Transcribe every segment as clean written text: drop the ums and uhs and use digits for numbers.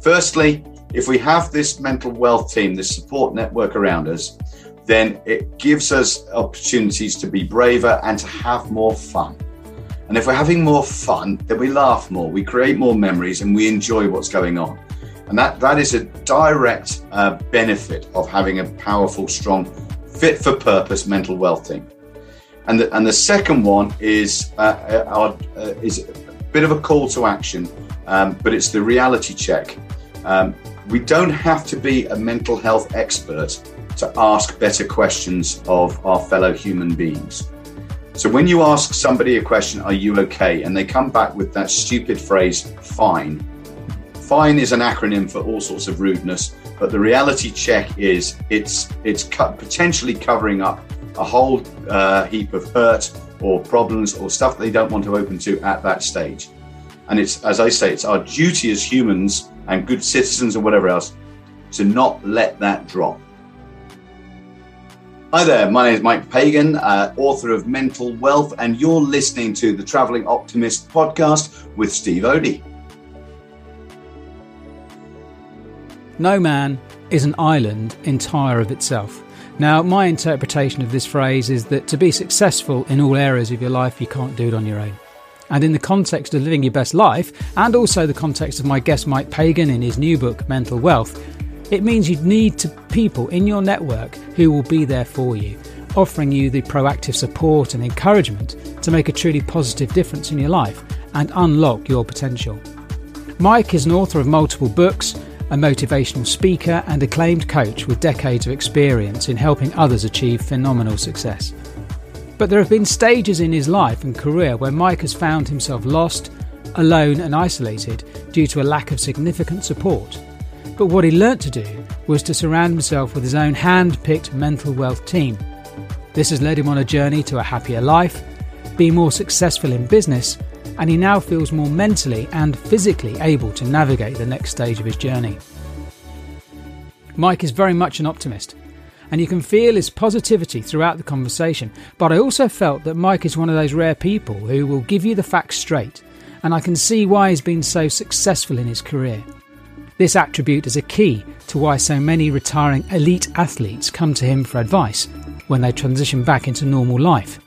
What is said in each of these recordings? Firstly, if we have this mental wealth team, this support network around us, then it gives us opportunities to be braver and to have more fun. And if we're having more fun, then we laugh more, we create more memories, and we enjoy what's going on. And that is a direct benefit of having a powerful, strong, fit for purpose mental wealth team. And the second one is a bit of a call to action, but it's the reality check. We don't have to be a mental health expert to ask better questions of our fellow human beings. So when you ask somebody a question, are you okay? And they come back with that stupid phrase, fine. Fine is an acronym for all sorts of rudeness, but the reality check is it's potentially covering up a whole heap of hurt or problems or stuff they don't want to open to at that stage. And it's, as I say, it's our duty as humans and good citizens or whatever else to not let that drop. Hi there, my name is Mike Pagan, author of Mental Wealth, and you're listening to the Travelling Optimist podcast with Steve Odie. No man is an island entire of itself. Now, my interpretation of this phrase is that to be successful in all areas of your life, you can't do it on your own. And in the context of living your best life, and also the context of my guest Mike Pagan in his new book, Mental Wealth, it means you'd need to people in your network who will be there for you, offering you the proactive support and encouragement to make a truly positive difference in your life and unlock your potential. Mike is an author of multiple books, a motivational speaker and acclaimed coach with decades of experience in helping others achieve phenomenal success. But there have been stages in his life and career where Mike has found himself lost, alone and isolated due to a lack of significant support. But what he learnt to do was to surround himself with his own hand-picked mental wealth team. This has led him on a journey to a happier life, be more successful in business, and he now feels more mentally and physically able to navigate the next stage of his journey. Mike is very much an optimist, and you can feel his positivity throughout the conversation, but I also felt that Mike is one of those rare people who will give you the facts straight, and I can see why he's been so successful in his career. This attribute is a key to why so many retiring elite athletes come to him for advice when they transition back into normal life.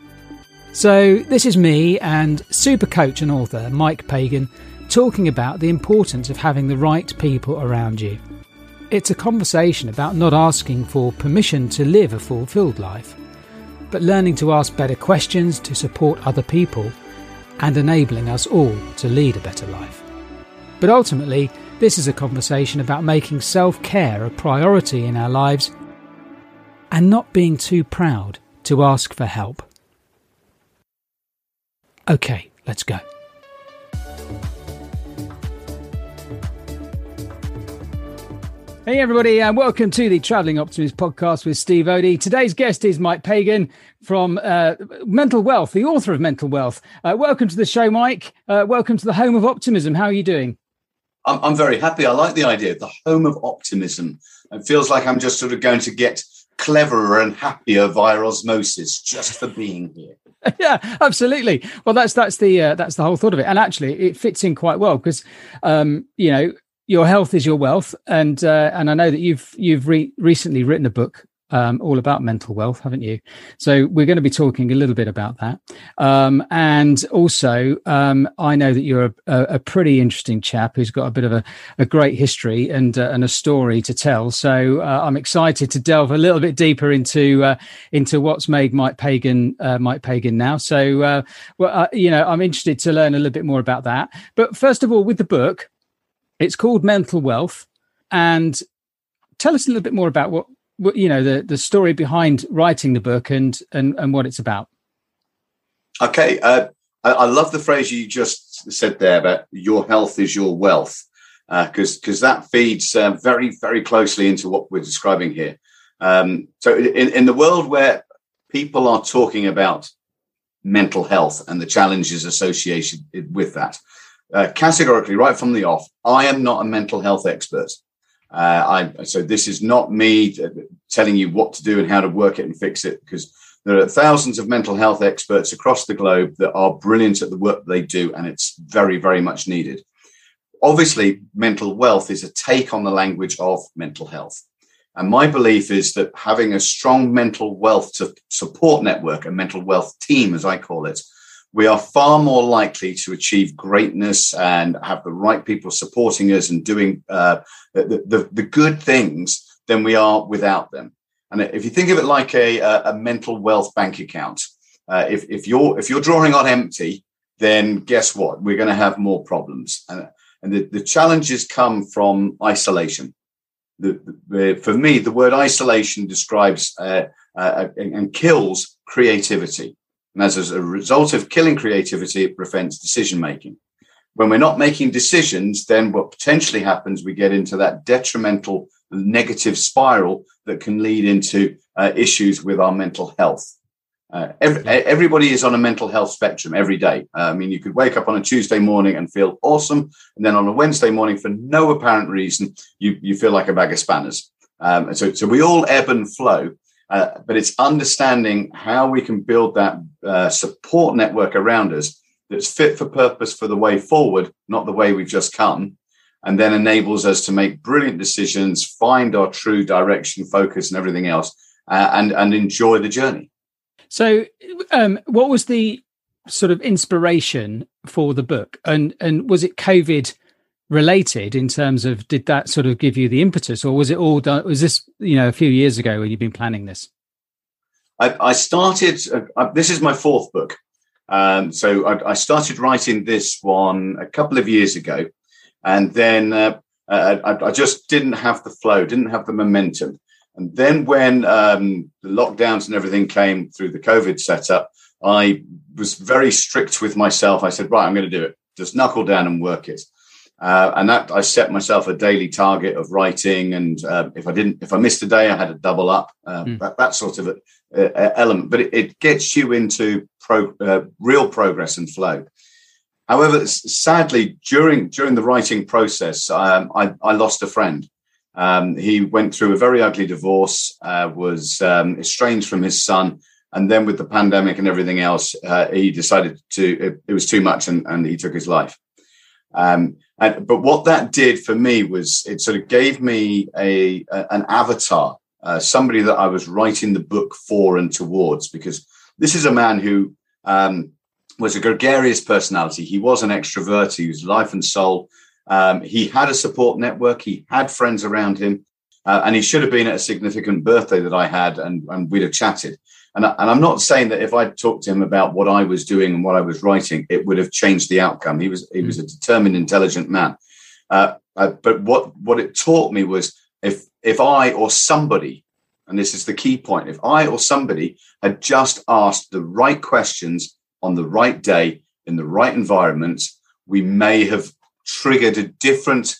So this is me and super coach and author Mike Pagan talking about the importance of having the right people around you. It's a conversation about not asking for permission to live a fulfilled life, but learning to ask better questions to support other people and enabling us all to lead a better life. But ultimately, this is a conversation about making self-care a priority in our lives and not being too proud to ask for help. Okay, let's go. Hey everybody, and welcome to the Travelling Optimist podcast with Steve Odie. Today's guest is Mike Pagan from Mental Wealth, the author of Mental Wealth. Welcome to the show, Mike. Welcome to the home of optimism. How are you doing? I'm very happy. I like the idea of the home of optimism. It feels like I'm just sort of going to get cleverer and happier via osmosis just for being here. Yeah, absolutely. Well, that's the whole thought of it. And actually, it fits in quite well because, you know, your health is your wealth, and I know that you've recently written a book all about mental wealth, haven't you? So we're going to be talking a little bit about that, and also I know that you're a pretty interesting chap who's got a bit of a great history and a story to tell. So I'm excited to delve a little bit deeper into what's made Mike Pagan now. So you know, I'm interested to learn a little bit more about that. But first of all, with the book. It's called Mental Wealth, and tell us a little bit more about what you know, the story behind writing the book and what it's about. Okay, I love the phrase you just said there about your health is your wealth, because that feeds very, very closely into what we're describing here. So in the world where people are talking about mental health and the challenges associated with that, categorically, right from the off, I am not a mental health expert. So this is not me telling you what to do and how to work it and fix it, because there are thousands of mental health experts across the globe that are brilliant at the work they do, and it's very, very much needed. Obviously, mental wealth is a take on the language of mental health. And my belief is that having a strong mental wealth support network, a mental wealth team, as I call it, we are far more likely to achieve greatness and have the right people supporting us and doing the good things than we are without them. And if you think of it like a mental wealth bank account, if you're drawing on empty, then guess what? We're going to have more problems. And the challenges come from isolation. For me, the word isolation describes and kills creativity. And as a result of killing creativity, it prevents decision-making. When we're not making decisions, then what potentially happens, we get into that detrimental negative spiral that can lead into issues with our mental health. Everybody is on a mental health spectrum every day. I mean, you could wake up on a Tuesday morning and feel awesome. And then on a Wednesday morning, for no apparent reason, you feel like a bag of spanners. So we all ebb and flow. But it's understanding how we can build that support network around us that's fit for purpose for the way forward, not the way we've just come, and then enables us to make brilliant decisions, find our true direction, focus, and everything else, and enjoy the journey. So what was the sort of inspiration for the book? And was it COVID related in terms of, did that sort of give you the impetus, or was it all done? Was this, you know, a few years ago when you've been planning this? I started, this is my fourth book. So I started writing this one a couple of years ago, and then I just didn't have the flow, didn't have the momentum. And then when the lockdowns and everything came through the COVID setup, I was very strict with myself. I said, right, I'm going to do it. Just knuckle down and work it. And that I set myself a daily target of writing, and if I missed a day, I had a double up. That sort of element, but it gets you into real progress and flow. However, sadly, during the writing process, I lost a friend. He went through a very ugly divorce, was estranged from his son, and then with the pandemic and everything else, he decided it was too much, and he took his life. But what that did for me was it sort of gave me an avatar, somebody that I was writing the book for and towards, because this is a man who was a gregarious personality. He was an extrovert. He was life and soul. He had a support network. He had friends around him, and he should have been at a significant birthday that I had, and we'd have chatted. And I'm not saying that if I talked to him about what I was doing and what I was writing, it would have changed the outcome. He was a determined, intelligent man. But what it taught me was if I or somebody, and this is the key point, if I or somebody had just asked the right questions on the right day in the right environment, we may have triggered a different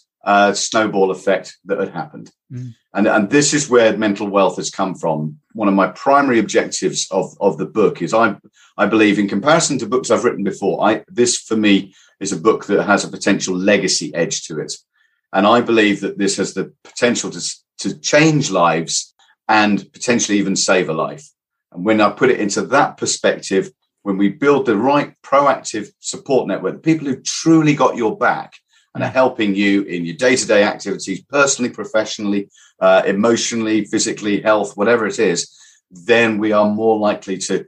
snowball effect that had happened. And this is where mental wealth has come from. One of my primary objectives of the book is I believe, in comparison to books I've written before, this for me is a book that has a potential legacy edge to it. And I believe that this has the potential to change lives and potentially even save a life. And when I put it into that perspective, when we build the right proactive support network, the people who truly got your back and are helping you in your day-to-day activities, personally, professionally, emotionally, physically, health, whatever it is, then we are more likely to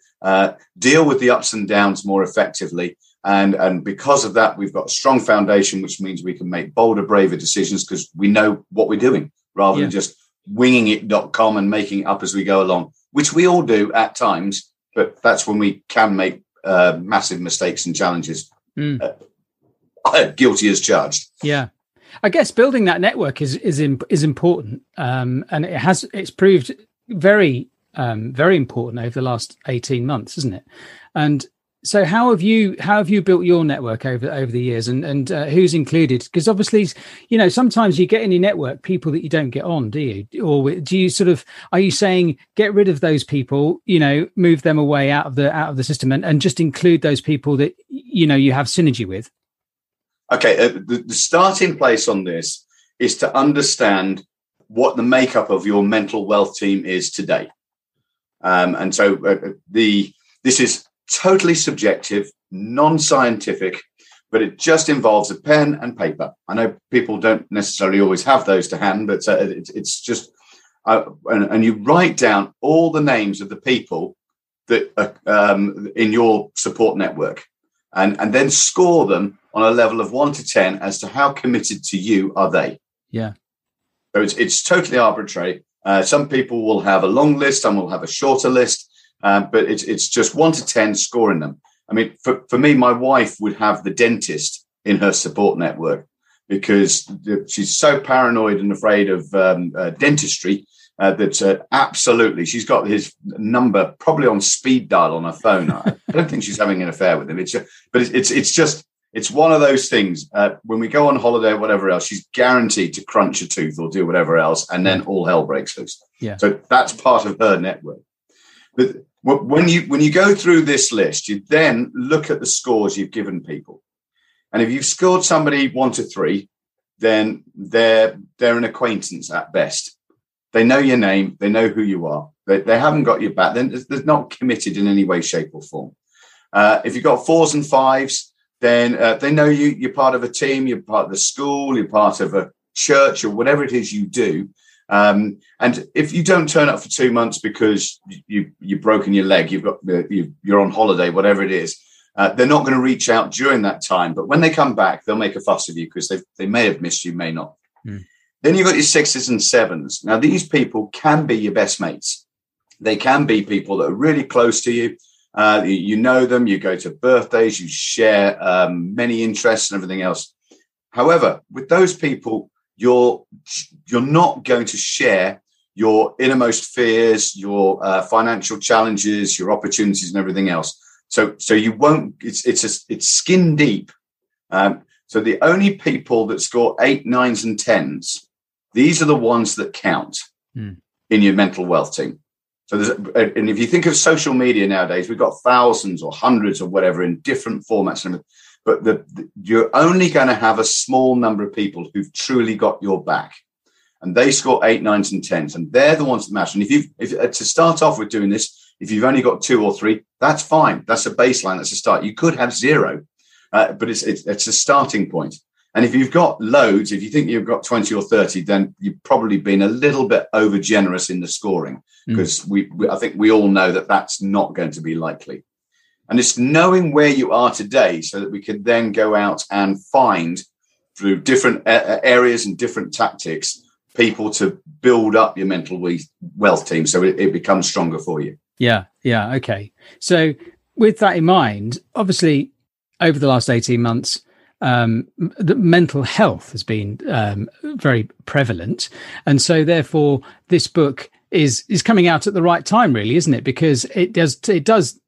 deal with the ups and downs more effectively. And because of that, we've got a strong foundation, which means we can make bolder, braver decisions because we know what we're doing rather than just winging it.com and making it up as we go along, which we all do at times, but that's when we can make massive mistakes and challenges. Guilty as charged. Yeah, I guess building that network is important, and it's proved very very important over the last 18 months, isn't it? And so, how have you built your network over the years, and who's included? Because obviously, you know, sometimes you get in your network people that you don't get on, do you? Or do you sort of, are you saying get rid of those people, you know, move them away out of the system, and just include those people that you know you have synergy with? Okay, the starting place on this is to understand what the makeup of your mental wealth team is today. And so this is totally subjective, non-scientific, but it just involves a pen and paper. I know people don't necessarily always have those to hand, but it's just, and you write down all the names of the people that are, in your support network, and then score them on a level of 1 to 10 as to how committed to you are they. Yeah. So it's totally arbitrary. Some people will have a long list, some will have a shorter list, but it's just 1 to 10 scoring them. I mean, for me, my wife would have the dentist in her support network because she's so paranoid and afraid of dentistry that absolutely she's got his number probably on speed dial on her phone. I don't think she's having an affair with him. It's one of those things. When we go on holiday or whatever else, she's guaranteed to crunch a tooth or do whatever else, and then all hell breaks loose. Yeah. So that's part of her network. But when you go through this list, you then look at the scores you've given people. And if you've scored somebody 1 to 3, then they're an acquaintance at best. They know your name. They know who you are. They haven't got your back. They're not committed in any way, shape or form. If you've got 4s and 5s, then they know you. You're part of a team, you're part of the school, you're part of a church or whatever it is you do. And if you don't turn up for 2 months because you've broken your leg, you're on holiday, whatever it is, they're not going to reach out during that time. But when they come back, they'll make a fuss of you because they may have missed you, may not. Mm. Then you've got your 6s and 7s. Now, these people can be your best mates. They can be people that are really close to you. You know them, you go to birthdays, you share many interests and everything else. However, with those people, you're not going to share your innermost fears, your financial challenges, your opportunities and everything else. So you won't, it's skin deep. So the only people that score 8, 9s and 10s, these are the ones that count in your mental wealth team. So and if you think of social media nowadays, we've got thousands or hundreds or whatever in different formats. But you're only going to have a small number of people who've truly got your back. And they score 8, 9s and 10s. And they're the ones that matter. And if to start off with doing this, if you've only got 2 or 3, that's fine. That's a baseline. That's a start. You could have 0, but it's a starting point. And if you've got loads, if you think you've got 20 or 30, then you've probably been a little bit over generous in the scoring because I think we all know that that's not going to be likely. And it's knowing where you are today so that we can then go out and find through different areas and different tactics, people to build up your mental wealth team so it becomes stronger for you. Yeah. Yeah. Okay. So with that in mind, obviously over the last 18 months, the mental health has been very prevalent. And so therefore this book is coming out at the right time, really, isn't it? Because it does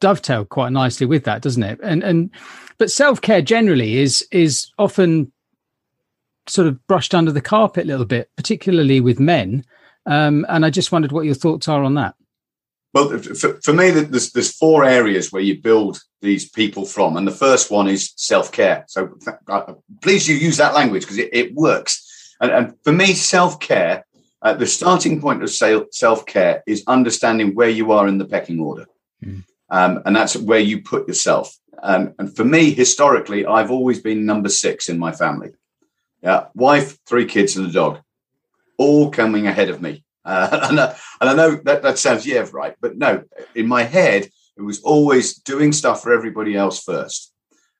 dovetail quite nicely with that, doesn't it? But self-care generally is often sort of brushed under the carpet a little bit, particularly with men. And I just wondered what your thoughts are on that. Well, for me, there's 4 areas where you build these people from. And the first one is self-care. So please you use that language because it works. And for me, self-care, the starting point of self-care is understanding where you are in the pecking order. Mm. And that's where you put yourself. And for me, historically, I've always been number 6 in my family. Yeah, wife, 3 kids and a dog, all coming ahead of me. And I know that sounds, yeah, right. But no, in my head, it was always doing stuff for everybody else first.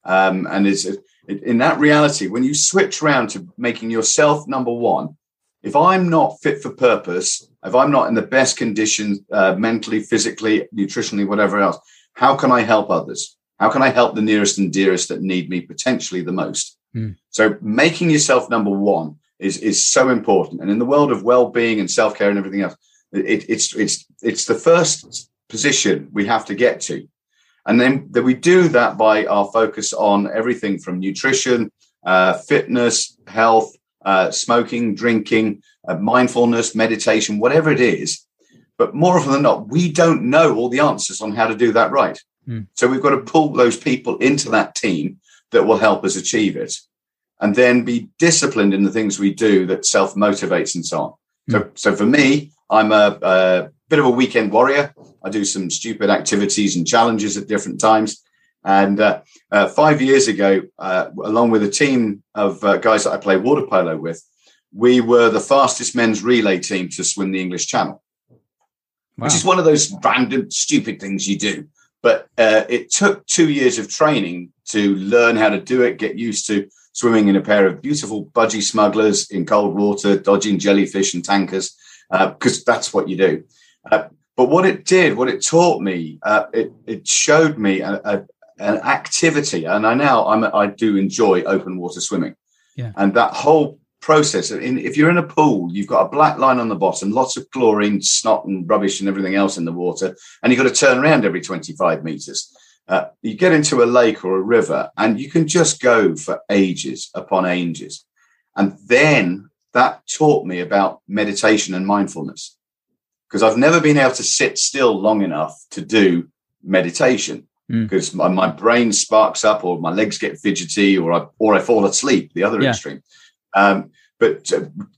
And it's in that reality, when you switch around to making yourself number 1, if I'm not fit for purpose, if I'm not in the best condition mentally, physically, nutritionally, whatever else, how can I help others? How can I help the nearest and dearest that need me potentially the most? Mm. So making yourself number 1 is so important. And in the world of well-being and self-care and everything else, it's the first position we have to get to. And then that we do that by our focus on everything from nutrition, fitness, health, smoking, drinking, mindfulness, meditation, whatever it is. But more often than not, we don't know all the answers on how to do that right. Mm. So we've got to pull those people into that team that will help us achieve it. And then be disciplined in the things we do that self-motivates and so on. So for me, I'm a bit of a weekend warrior. I do some stupid activities and challenges at different times. And 5 years ago, along with a team of guys that I play water polo with, we were the fastest men's relay team to swim the English Channel, which is one of those random, stupid things you do. But it took 2 years of training to learn how to do it, get used to swimming in a pair of beautiful budgie smugglers in cold water, dodging jellyfish and tankers, because that's what you do. But what it did, what it taught me, it showed me an activity. And I do enjoy open water swimming. Yeah. And that whole process, if you're in a pool, you've got a black line on the bottom, lots of chlorine, snot and rubbish and everything else in the water. And you've got to turn around every 25 meters. You get into a lake or a river and you can just go for ages upon ages. And then that taught me about meditation and mindfulness. Because I've never been able to sit still long enough to do meditation, because my brain sparks up, or my legs get fidgety, or I fall asleep, the other extreme. But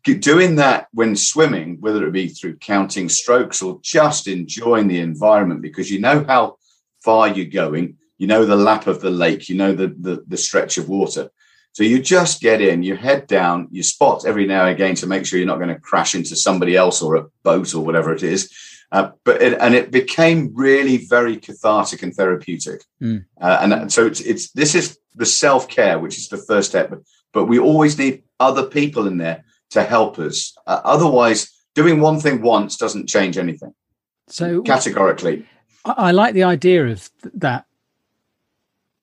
doing that when swimming, whether it be through counting strokes or just enjoying the environment, because you know how far you're going, you know the lap of the lake, you know the stretch of water. So you just get in, you head down, you spot every now and again to make sure you're not going to crash into somebody else or a boat or whatever it is. But it became really very cathartic and therapeutic. And so it's this is the self-care, which is the first step. But we always need other people in there to help us. Otherwise, doing one thing once doesn't change anything. So categorically. I like the idea of that.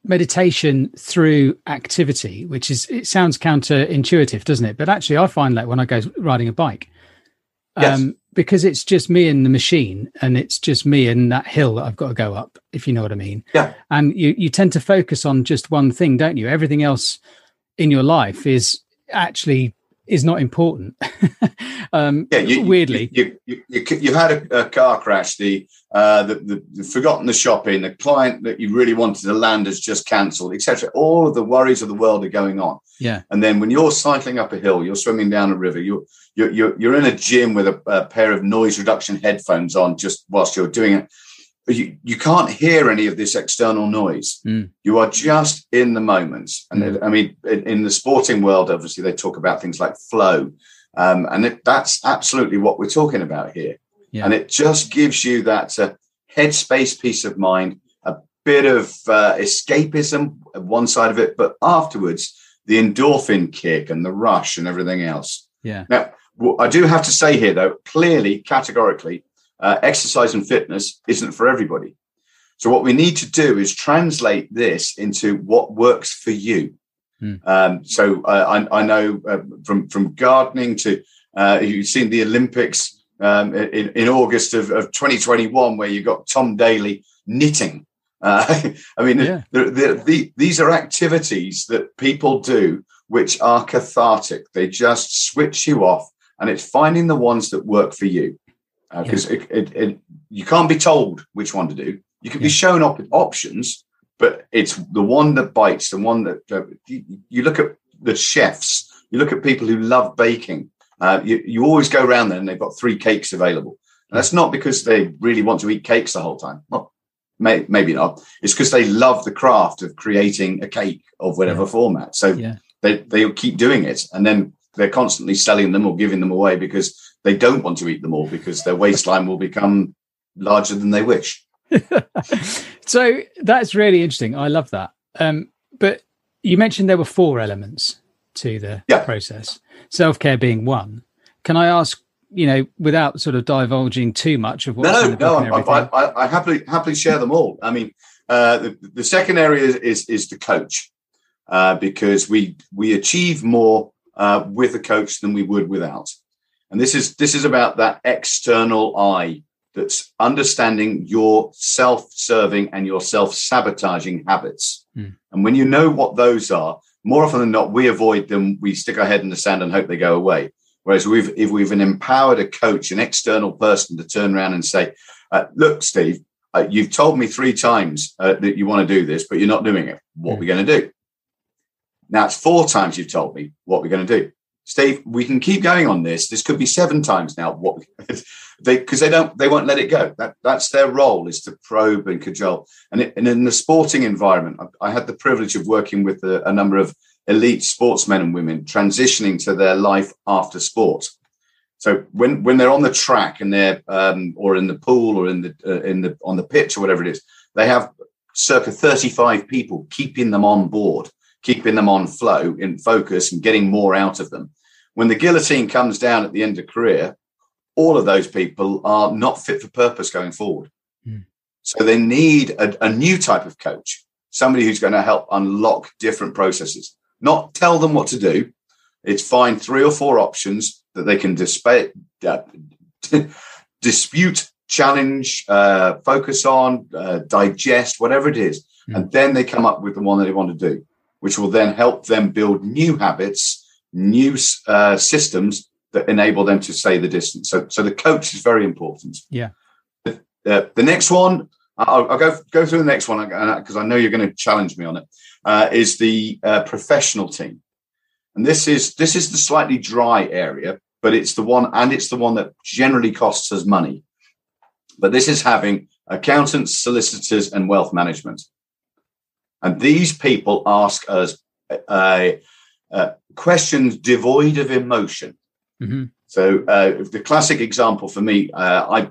Meditation through activity, which is, it sounds counterintuitive, doesn't it? But actually I find that when I go riding a bike, because it's just me and the machine, and it's just me and that hill that I've got to go up, if you know what I mean. Yeah. And you tend to focus on just one thing, don't you? Everything else in your life is not important. Weirdly, you had a car crash. You've forgotten the shopping. The client that you really wanted to land has just cancelled, etc. All of the worries of the world are going on. Yeah. And then when you're cycling up a hill, you're swimming down a river. You're in a gym with a pair of noise reduction headphones on, just whilst you're doing it. You can't hear any of this external noise. You are just in the moment. And I mean, in the sporting world, obviously, they talk about things like flow. That's absolutely what we're talking about here. Yeah. And it just gives you that headspace, peace of mind, a bit of escapism at one side of it, but afterwards, the endorphin kick and the rush and everything else. Yeah. Now, I do have to say here, though, clearly, categorically, exercise and fitness isn't for everybody. So what we need to do is translate this into what works for you. I know from gardening to you've seen the Olympics in August of 2021, where you got Tom Daley knitting. These are activities that people do which are cathartic. They just switch you off, and it's finding the ones that work for you. Because you can't be told which one to do. You can be shown options, but it's the one that bites, the one that you look at the chefs, you look at people who love baking. You always go around there and they've got 3 cakes available. And that's not because they really want to eat cakes the whole time. Well, maybe not. It's because they love the craft of creating a cake of whatever format. So they'll keep doing it. And then they're constantly selling them or giving them away because they don't want to eat them all, because their waistline will become larger than they wish. So that's really interesting. I love that. But you mentioned there were 4 elements to the process, self-care being one. Can I ask, without sort of divulging too much of what? I happily share them all. I mean, the second area is the coach, because we achieve more with a coach than we would without. And this is about that external eye that's understanding your self-serving and your self-sabotaging habits. And when you know what those are, more often than not, we avoid them. We stick our head in the sand and hope they go away. Whereas if we've empowered a coach, an external person, to turn around and say, look, Steve, you've told me 3 times that you want to do this, but you're not doing it. What are we going to do? Now it's 4 times you've told me what we're going to do. Steve, we can keep going on this. This could be 7 times now. What they won't let it go. That's their role, is to probe and cajole. And in the sporting environment, I had the privilege of working with a number of elite sportsmen and women transitioning to their life after sport. So when they're on the track and they're or in the pool or on the pitch or whatever it is, they have circa 35 people keeping them on board, keeping them on flow, in focus, and getting more out of them. When the guillotine comes down at the end of career, all of those people are not fit for purpose going forward. Mm. So they need a new type of coach, somebody who's going to help unlock different processes, not tell them what to do. It's find 3 or 4 options that they can dispute, challenge, focus on, digest, whatever it is. Mm. And then they come up with the one that they want to do, which will then help them build new habits, new systems that enable them to stay the distance. So the coach is very important. Yeah. The next one, I'll go through the next one because I know you're going to challenge me on it, is the professional team. And this is the slightly dry area, but it's the one that generally costs us money. But this is having accountants, solicitors, and wealth management. And these people ask us questions devoid of emotion. Mm-hmm. So the classic example for me, I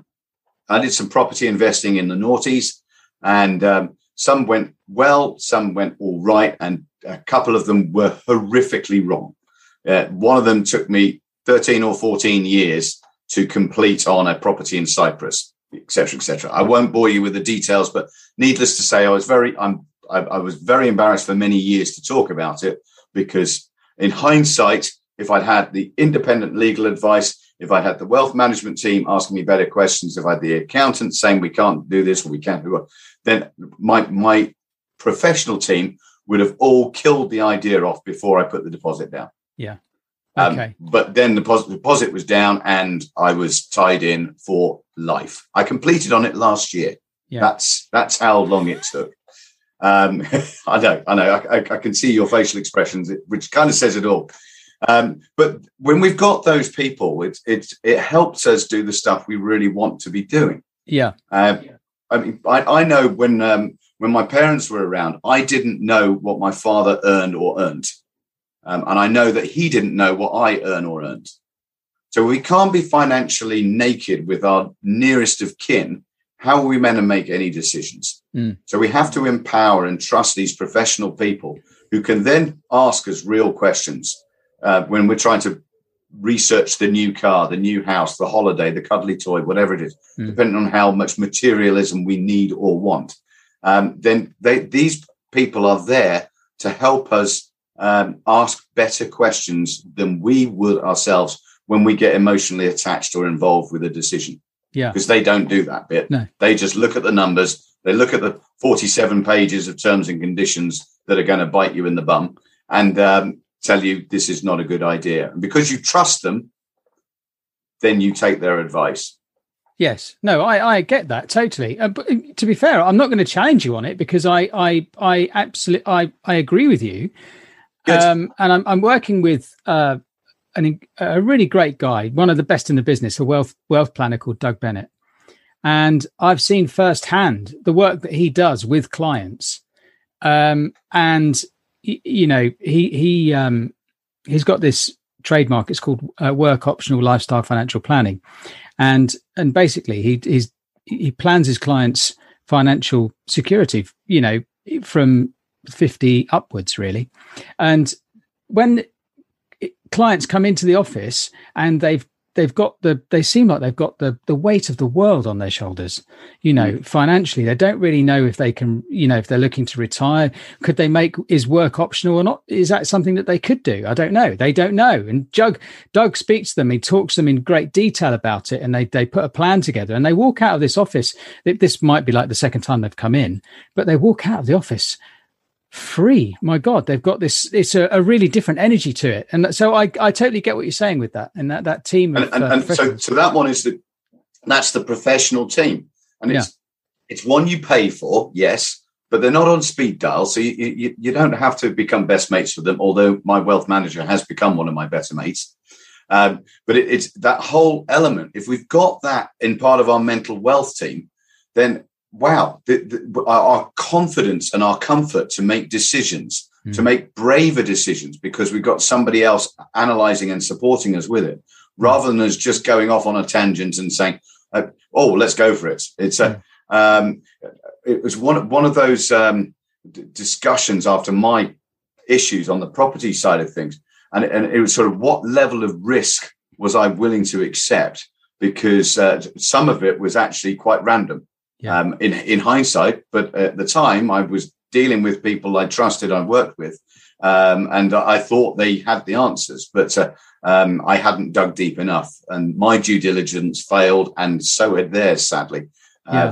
did some property investing in the noughties, and some went well, some went all right, and a couple of them were horrifically wrong. One of them took me 13 or 14 years to complete on a property in Cyprus, et cetera, et cetera. I won't bore you with the details, but needless to say, I was very embarrassed for many years to talk about it, because in hindsight, if I'd had the independent legal advice, if I'd had the wealth management team asking me better questions, if I had the accountant saying we can't do this or we can't do it, then my professional team would have all killed the idea off before I put the deposit down. Yeah. Okay. But then the deposit was down and I was tied in for life. I completed on it last year. Yeah. That's how long it took. I know. I can see your facial expressions, which kind of says it all. But when we've got those people, it helps us do the stuff we really want to be doing. Yeah. I mean, I know when my parents were around, I didn't know what my father earned, and I know that he didn't know what I earned. So we can't be financially naked with our nearest of kin. How are we meant to make any decisions? Mm. So we have to empower and trust these professional people who can then ask us real questions when we're trying to research the new car, the new house, the holiday, the cuddly toy, whatever it is, depending on how much materialism we need or want. Then these people are there to help us ask better questions than we would ourselves when we get emotionally attached or involved with a decision. Yeah, because they don't do that bit. No. They just look at the numbers. They look at the 47 pages of terms and conditions that are going to bite you in the bum and tell you this is not a good idea. And because you trust them, then you take their advice. Yes. No, I get that totally. But to be fair, I'm not going to challenge you on it because I absolutely I agree with you. Good. And I'm working with a really great guy, one of the best in the business, a wealth planner called Doug Bennett. And I've seen firsthand the work that he does with clients. And, you know, he's got this trademark. It's called work optional lifestyle financial planning. And basically he plans his clients' financial security, you know, from 50 upwards, really. And when clients come into the office and they seem like they've got the weight of the world on their shoulders, you know, financially. They don't really know if they can, you know, if they're looking to retire, is work optional or not? Is that something that they could do? I don't know. They don't know. And Doug speaks to them. He talks to them in great detail about it. And they put a plan together and they walk out of this office. This might be like the second time they've come in, but they walk out of the office free. My God, they've got this. It's a really different energy to it, and so I totally get what you're saying with that and that team. So that one is that's the professional team, and it's one you pay for, yes, but they're not on speed dial. So you don't have to become best mates with them, although my wealth manager has become one of my better mates. But it's that whole element. If we've got that in part of our mental wealth team, then wow, our confidence and our comfort to make decisions, to make braver decisions, because we've got somebody else analyzing and supporting us with it, rather than us just going off on a tangent and saying, oh, let's go for it. It's it was one of those discussions after my issues on the property side of things. And it was sort of what level of risk was I willing to accept, because some of it was actually quite random in hindsight. But at the time, I was dealing with people I trusted, I worked with, and I thought they had the answers. But I hadn't dug deep enough, and my due diligence failed, and so had theirs, sadly.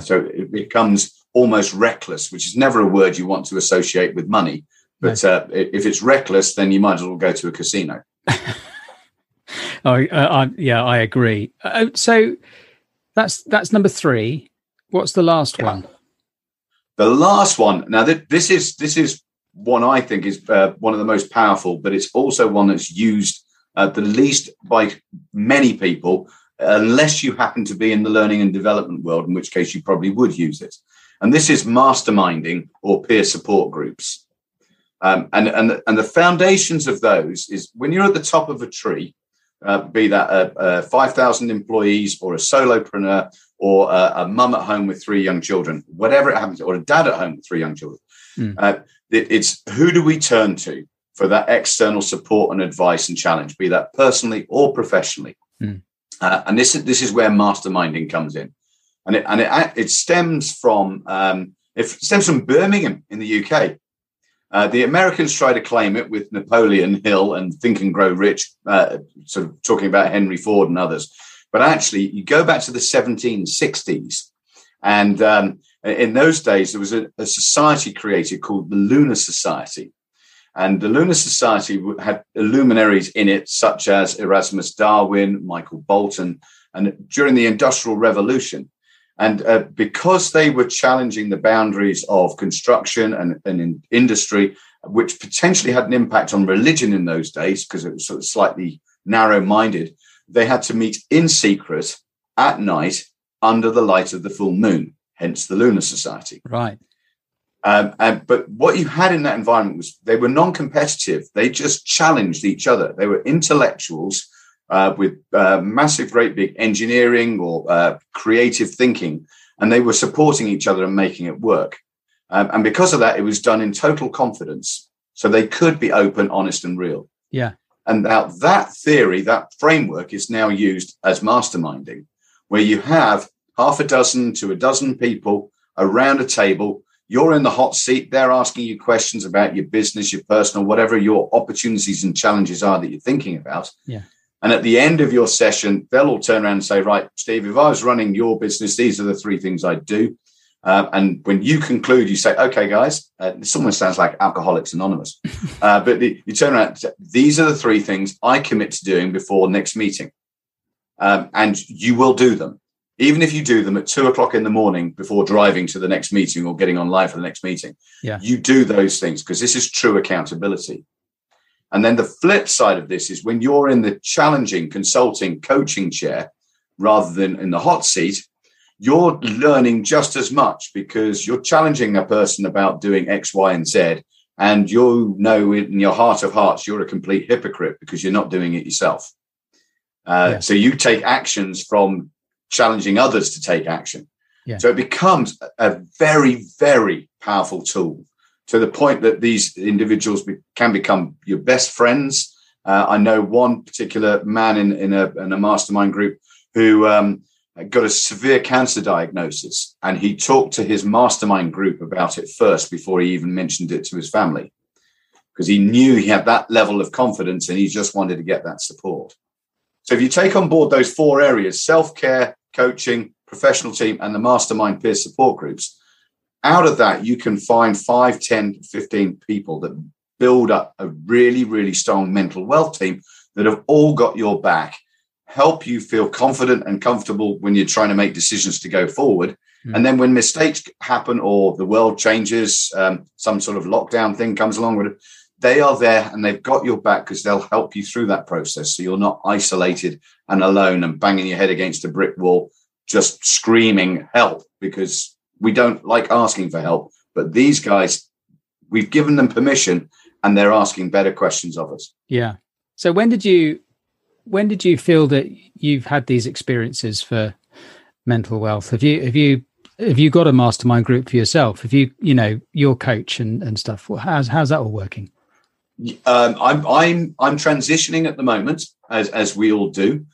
So it becomes almost reckless, which is never a word you want to associate with money. But if it's reckless, then you might as well go to a casino. I agree. So that's number three. What's the last one? The last one. Now, this is one I think is one of the most powerful, but it's also one that's used the least by many people, unless you happen to be in the learning and development world, in which case you probably would use it. And this is masterminding or peer support groups. And the foundations of those is when you're at the top of a tree, be that 5,000 employees or a solopreneur or a mum at home with three young children, whatever it happens, or a dad at home with three young children. It's who do we turn to for that external support and advice and challenge, be that personally or professionally. And this is where masterminding comes in. And it stems from Birmingham in the UK. The Americans try to claim it with Napoleon Hill and Think and Grow Rich, sort of talking about Henry Ford and others. But actually, you go back to the 1760s, and in those days, there was a society created called the Lunar Society. And the Lunar Society had luminaries in it, such as Erasmus Darwin, Michael Bolton, and during the Industrial Revolution. And because they were challenging the boundaries of construction and in industry, which potentially had an impact on religion in those days, because it was sort of slightly narrow-minded, they had to meet in secret at night under the light of the full moon, hence the Lunar Society. Right. But what you had in that environment was they were non-competitive. They just challenged each other. They were intellectuals with massive, great big engineering or creative thinking, and they were supporting each other and making it work. And because of that, it was done in total confidence. So they could be open, honest, and real. Yeah. And now that theory, that framework is now used as masterminding, where you have half a dozen to a dozen people around a table. You're in the hot seat. They're asking you questions about your business, your personal, whatever your opportunities and challenges are that you're thinking about. Yeah. And at the end of your session, they'll all turn around and say, right, Steve, if I was running your business, these are the three things I'd do. And when you conclude, you say, okay, guys, this almost sounds like Alcoholics Anonymous. But you turn around and say, these are the three things I commit to doing before next meeting. And you will do them, even if you do them at 2:00 in the morning before driving to the next meeting or getting online for the next meeting. Yeah. You do those things because this is true accountability. And then the flip side of this is when you're in the challenging, consulting, coaching chair, rather than in the hot seat, you're learning just as much because you're challenging a person about doing X, Y, and Z. And you know in your heart of hearts, you're a complete hypocrite because you're not doing it yourself. So you take actions from challenging others to take action. Yeah. So it becomes a very, very powerful tool, to the point that these individuals can become your best friends. I know one particular man in a mastermind group who got a severe cancer diagnosis, and he talked to his mastermind group about it first before he even mentioned it to his family, because he knew he had that level of confidence and he just wanted to get that support. So if you take on board those four areas, self-care, coaching, professional team, and the mastermind peer support groups, out of that, you can find 5, 10, 15 people that build up a really, really strong mental wealth team that have all got your back, help you feel confident and comfortable when you're trying to make decisions to go forward, Mm. And then when mistakes happen or the world changes, some sort of lockdown thing comes along with it, they are there and they've got your back because they'll help you through that process. So you're not isolated and alone and banging your head against a brick wall, just screaming help, because we don't like asking for help. But these guys, we've given them permission and they're asking better questions of us. Yeah. So when did you feel that you've had these experiences for mental wealth? Have you got a mastermind group for yourself? Have you, you know, your coach and stuff? How's that all working? I'm transitioning at the moment, as we all do.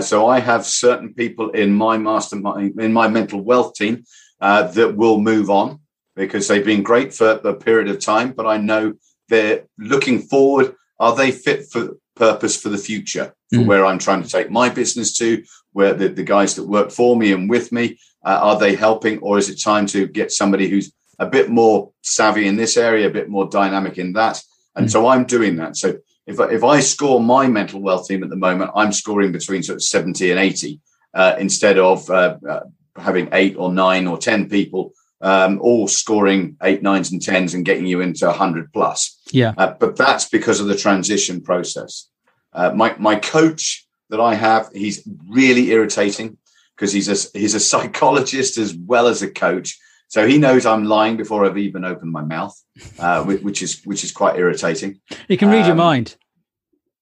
So I have certain people in my mastermind, in my mental wealth team, that will move on because they've been great for a period of time, but I know they're looking forward. Are they fit for purpose for the future, for where I'm trying to take my business to, where the guys that work for me and with me, are they helping, or is it time to get somebody who's a bit more savvy in this area, a bit more dynamic in that? And so I'm doing that. So if I score my mental wealth team at the moment, I'm scoring between sort of 70 and 80 instead of having 8 or 9 or 10 people all scoring 8, 9s and 10s and getting you into 100 plus. Yeah. But that's because of the transition process. My coach that I have, he's really irritating because he's a psychologist as well as a coach. So he knows I'm lying before I've even opened my mouth, which is quite irritating. You can read your mind.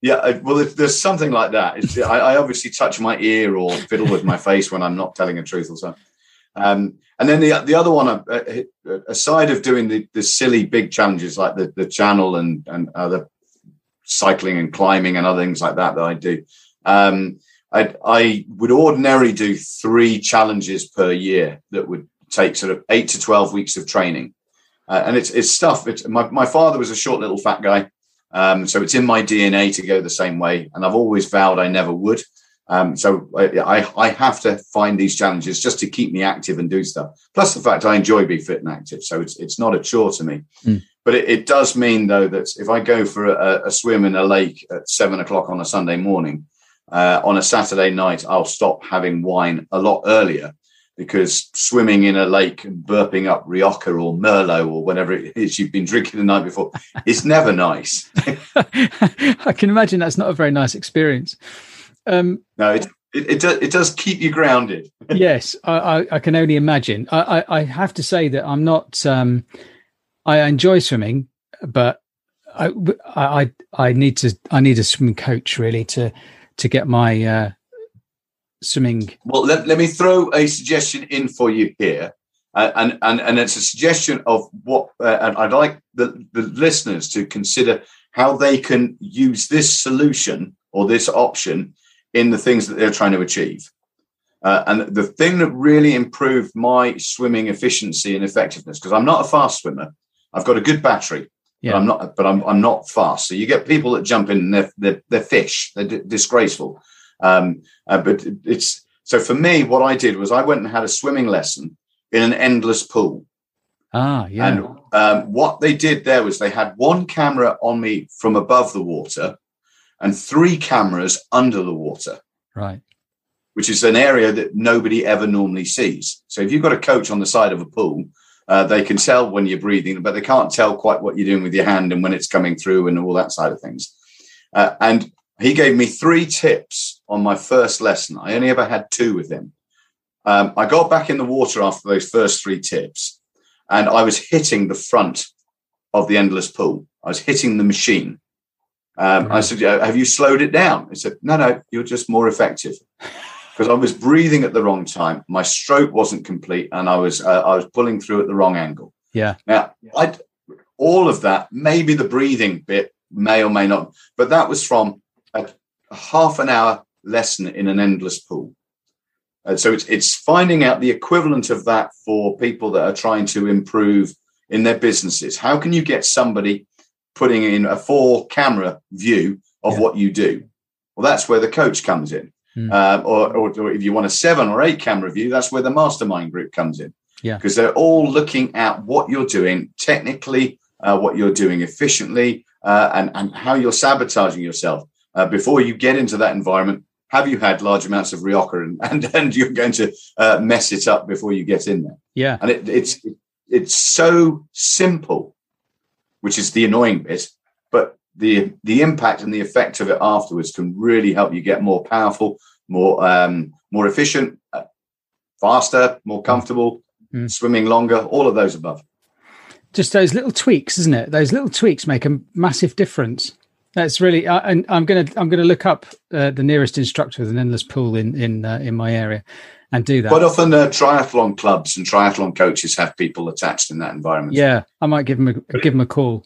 Yeah, well, if there's something like that. It's, I obviously touch my ear or fiddle with my face when I'm not telling the truth or something. And then the other one, aside of doing the silly big challenges like the channel and other cycling and climbing and other things like that I do, I would ordinarily do 3 challenges per year that would take sort of 8 to 12 weeks of training. And it's stuff. My father was a short little fat guy, so it's in my DNA to go the same way. And I've always vowed I never would. So I have to find these challenges just to keep me active and do stuff. Plus the fact I enjoy being fit and active. So it's not a chore to me. Mm. But it does mean, though, that if I go for a swim in a lake at 7:00 on a Sunday morning, on a Saturday night, I'll stop having wine a lot earlier, because swimming in a lake and burping up Rioja or Merlot or whatever it is you've been drinking the night before is never nice. I can imagine that's not a very nice experience. No, it does keep you grounded. Yes, I can only imagine. I have to say that I'm not. I enjoy swimming, but I need a swim coach really to get my swimming. Well, let me throw a suggestion in for you here, and it's a suggestion of what, and I'd like the listeners to consider how they can use this solution or this option in the things that they're trying to achieve. And the thing that really improved my swimming efficiency and effectiveness, because I'm not a fast swimmer. I've got a good battery, yeah. but I'm not fast. So you get people that jump in and they're fish. They're disgraceful. But for me, what I did was I went and had a swimming lesson in an endless pool. Ah, yeah. And what they did there was they had one camera on me from above the water and 3 cameras under the water, right? Which is an area that nobody ever normally sees. So if you've got a coach on the side of a pool, they can tell when you're breathing, but they can't tell quite what you're doing with your hand and when it's coming through and all that side of things. And he gave me 3 tips on my first lesson. I only ever had 2 with him. I got back in the water after those first 3 tips, and I was hitting the front of the endless pool. I was hitting the machine. I said, have you slowed it down? He said, no, you're just more effective, because I was breathing at the wrong time. My stroke wasn't complete and I was pulling through at the wrong angle. Yeah. Now, all of that, maybe the breathing bit may or may not, but that was from a half an hour lesson in an endless pool. And so it's finding out the equivalent of that for people that are trying to improve in their businesses. How can you get somebody putting in a 4-camera view of what you do? Well, that's where the coach comes in. Mm. Or if you want a 7 or 8-camera view, that's where the mastermind group comes in. Yeah. Because they're all looking at what you're doing technically, what you're doing efficiently, and how you're sabotaging yourself. Before you get into that environment, have you had large amounts of Rioja, and you're going to mess it up before you get in there. Yeah. And it's so simple, which is the annoying bit, but the impact and the effect of it afterwards can really help you get more powerful, more efficient, faster, more comfortable, swimming longer, all of those above. Just those little tweaks, isn't it? Those little tweaks make a massive difference. That's really, and I'm gonna look up the nearest instructor with an endless pool in my area, and do that. Quite often, triathlon clubs and triathlon coaches have people attached in that environment. Yeah, I might give them a call.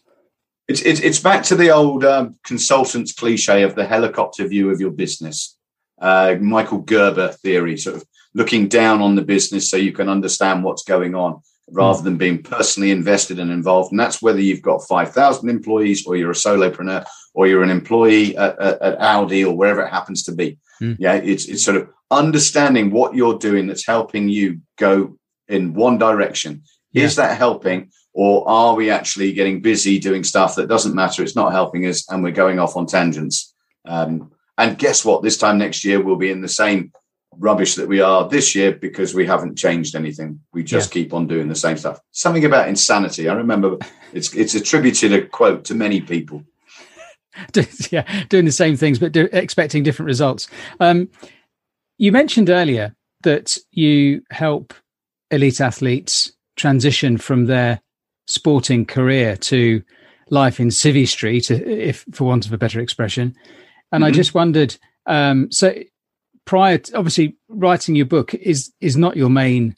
It's back to the old consultants cliche of the helicopter view of your business, Michael Gerber theory, sort of looking down on the business so you can understand what's going on, rather than being personally invested and involved. And that's whether you've got 5,000 employees or you're a solopreneur or you're an employee at Audi or wherever it happens to be. Yeah, it's sort of understanding what you're doing that's helping you go in one direction. Yeah. Is that helping, or are we actually getting busy doing stuff that doesn't matter, it's not helping us, and we're going off on tangents? And guess what? This time next year, we'll be in the same rubbish that we are this year because we haven't changed anything. We just keep on doing the same stuff. Something about insanity. I remember it's attributed a quote to many people. Doing the same things but expecting different results. You mentioned earlier that you help elite athletes transition from their sporting career to life in Civvy Street, if for want of a better expression. And I just wondered, so prior to, obviously, writing your book is not your main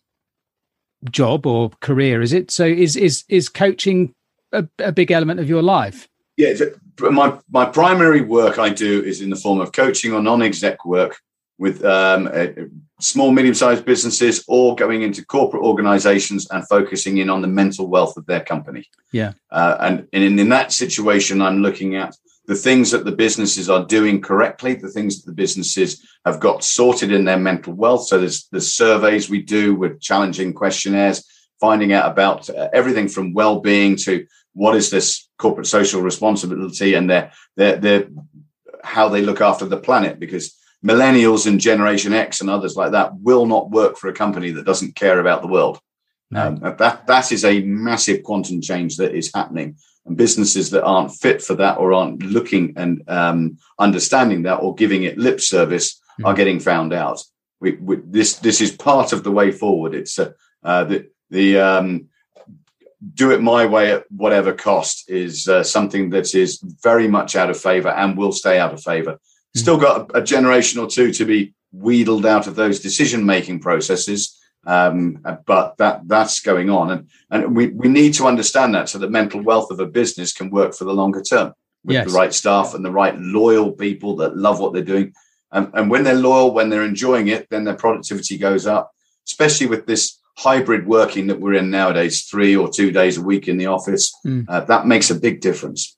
job or career, is it? So is coaching a big element of your life? Yeah, my primary work I do is in the form of coaching or non-exec work with small, medium-sized businesses, or going into corporate organizations and focusing in on the mental wealth of their company. Yeah. And in that situation, I'm looking at the things that the businesses are doing correctly, the things that the businesses have got sorted in their mental wealth. So there's the surveys we do with challenging questionnaires, finding out about everything from well-being to what is this corporate social responsibility and their how they look after the planet, because millennials and Generation X and others like that will not work for a company that doesn't care about the world. No. That is a massive quantum change that is happening. And businesses that aren't fit for that, or aren't looking and understanding that, or giving it lip service, are getting found out. This is part of the way forward. It's the do it my way at whatever cost is something that is very much out of favour and will stay out of favour. Still got a generation or two to be wheedled out of those decision making processes. But that's going on, and we need to understand that so that mental wealth of a business can work for the longer term with the right staff and the right loyal people that love what they're doing. And when they're loyal, when they're enjoying it, then their productivity goes up, especially with this hybrid working that we're in nowadays, 3 or 2 days a week in the office. That makes a big difference.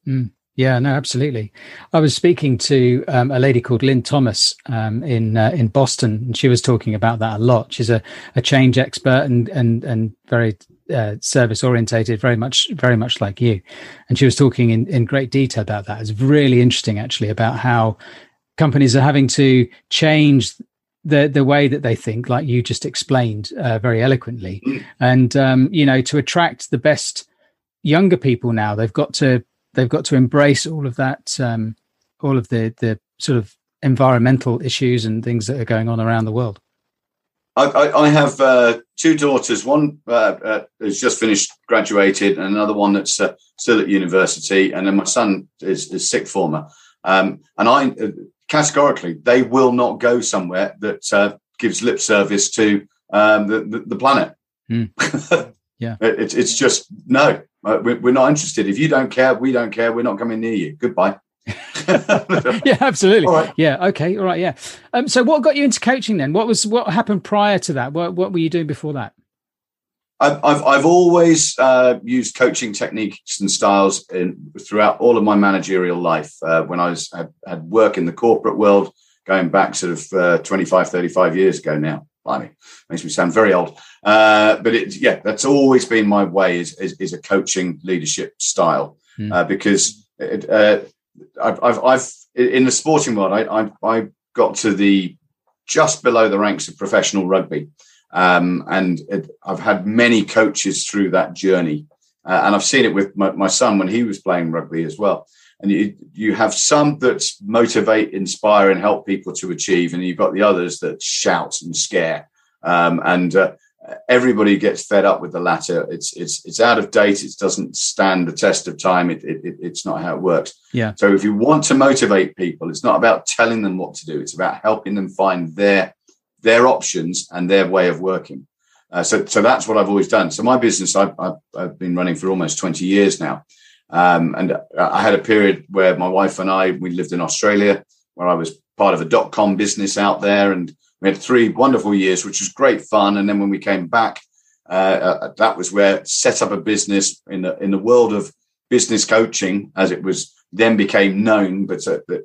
Yeah, no, absolutely. I was speaking to a lady called Lynn Thomas in Boston, and she was talking about that a lot. She's a change expert and very service orientated, very much like you. And she was talking in great detail about that. It's really interesting, actually, about how companies are having to change the way that they think, like you just explained very eloquently. And to attract the best younger people now, they've got to embrace all of that, all of the sort of environmental issues and things that are going on around the world. I have two daughters. One has just finished, graduated, and another one that's still at university. And then my son is sixth former. And I categorically, they will not go somewhere that gives lip service to the planet. Yeah, it's just no. We're not interested. If you don't care, we don't care. We're not coming near you. Goodbye. Yeah, absolutely. Right. Yeah. Okay. All right. Yeah. So what got you into coaching then? What happened prior to that? What were you doing before that? I've always used coaching techniques and styles throughout all of my managerial life. When I had work in the corporate world, going back sort of 25, 35 years ago now. Blimey, makes me sound very old. But that's always been my way is a coaching leadership style, because I've in the sporting world, I got to the just below the ranks of professional rugby. I've had many coaches through that journey. And I've seen it with my son when he was playing rugby as well. And you have some that motivate, inspire and help people to achieve. And you've got the others that shout and scare. Everybody gets fed up with the latter. It's out of date. It doesn't stand the test of time. It's not how it works. Yeah. So if you want to motivate people, it's not about telling them what to do. It's about helping them find their options and their way of working. So that's what I've always done. So my business, I've been running for almost 20 years now. And I had a period where my wife and we lived in Australia, where I was part of a .com business out there, and we had 3 wonderful years, which was great fun. And then when we came back, that was where I set up a business in the world of business coaching, as it was then became known. But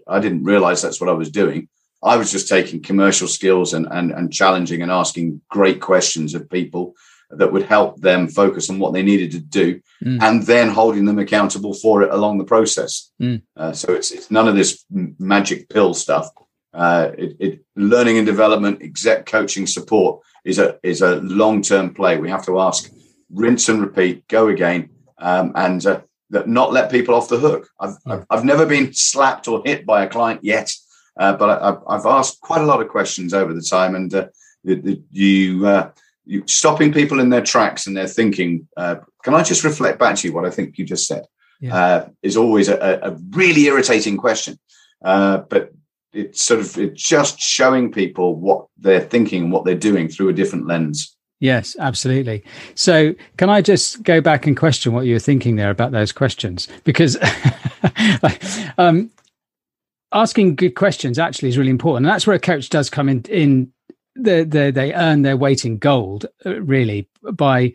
I didn't realize that's what I was doing. I was just taking commercial skills and challenging and asking great questions of people that would help them focus on what they needed to do, and then holding them accountable for it along the process. So it's none of this magic pill stuff. Learning and development, exec coaching support is a long-term play. We have to ask, rinse and repeat, go again, and not let people off the hook. I've never been slapped or hit by a client yet, but I've asked quite a lot of questions over the time, and you stopping people in their tracks and their thinking. Can I just reflect back to you what I think you just said? Yeah. Is always a really irritating question, but it's just showing people what they're thinking and what they're doing through a different lens. Yes, absolutely. So can I just go back and question what you were thinking there about those questions? Because asking good questions actually is really important. And that's where a coach does come in. They earn their weight in gold, really, by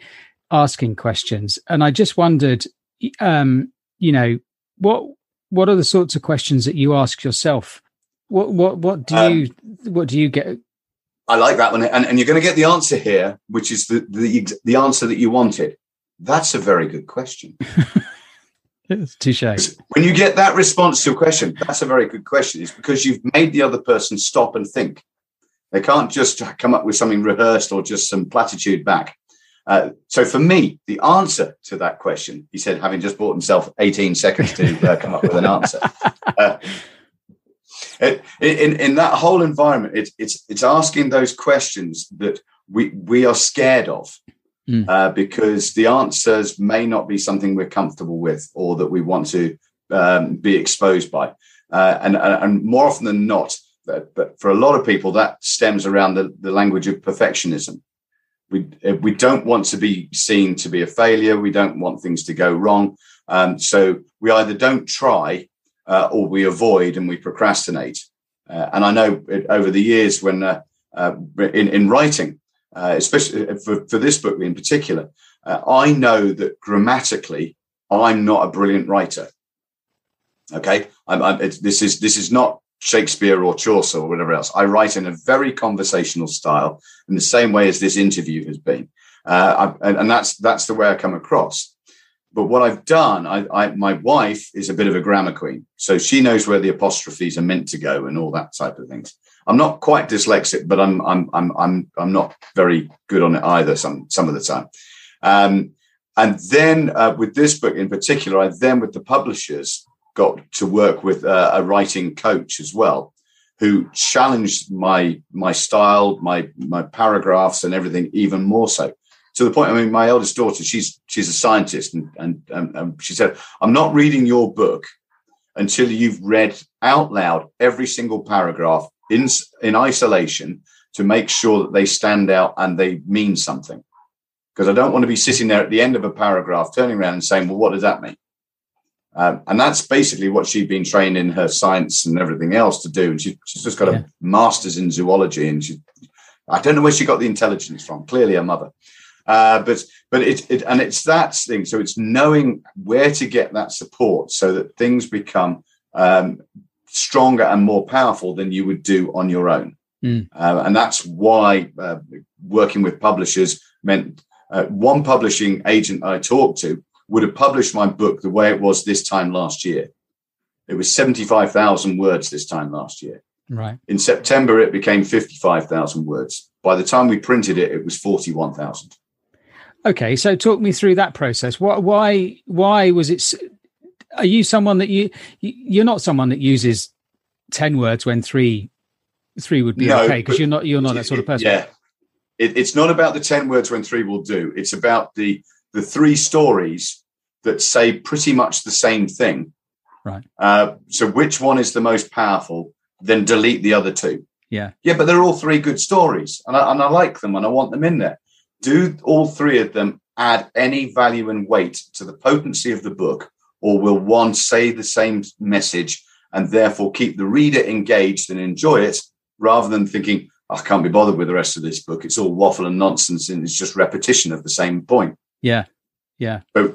asking questions. And I just wondered, what are the sorts of questions that you ask yourself? What do you get? I like that one, and you're going to get the answer here, which is the answer that you wanted. That's a very good question. It's touché. When you get that response to a question, that's a very good question. It's because you've made the other person stop and think. They can't just come up with something rehearsed or just some platitude back. So for me, the answer to that question, he said, having just bought himself 18 seconds to come up with an answer. In that whole environment, it's asking those questions that we are scared of, because the answers may not be something we're comfortable with or that we want to be exposed by. And more often than not, but for a lot of people, that stems around the language of perfectionism. We don't want to be seen to be a failure. We don't want things to go wrong. So we either don't try or we avoid and we procrastinate. And I know over the years when in writing, especially for this book in particular, I know that grammatically I'm not a brilliant writer. Okay, this is not Shakespeare or Chaucer or whatever else. I write in a very conversational style in the same way as this interview has been. That's the way I come across. But what I've done, my wife is a bit of a grammar queen. So she knows where the apostrophes are meant to go and all that type of things. I'm not quite dyslexic, but I'm not very good on it either some of the time. And then with this book in particular, I then with the publishers got to work with a writing coach as well, who challenged my style, my paragraphs and everything even more so. To the point, I mean, my eldest daughter, she's a scientist, and she said, I'm not reading your book until you've read out loud every single paragraph in isolation to make sure that they stand out and they mean something. Because I don't want to be sitting there at the end of a paragraph, turning around and saying, well, what does that mean? And that's basically what she'd been trained in her science and everything else to do. And she's just got a master's in zoology. And I don't know where she got the intelligence from. Clearly her mother. But it's that thing. So it's knowing where to get that support so that things become stronger and more powerful than you would do on your own. And that's why working with publishers meant one publishing agent I talked to would have published my book the way it was this time last year. It was 75,000 words this time last year. Right. In September, it became 55,000 words. By the time we printed it, it was 41,000. Okay, so talk me through that process. Why was it? Are you someone that you're not someone that uses 10 words when three would be okay, because you're not that sort of person. Yeah, it's not about the 10 words when three will do. It's about the three stories that say pretty much the same thing. Right. So which one is the most powerful? Then delete the other two. Yeah, but they're all three good stories, and I like them, and I want them in there. Do all three of them add any value and weight to the potency of the book, or will one say the same message and therefore keep the reader engaged and enjoy it, rather than thinking, I can't be bothered with the rest of this book. It's all waffle and nonsense, and it's just repetition of the same point. Yeah.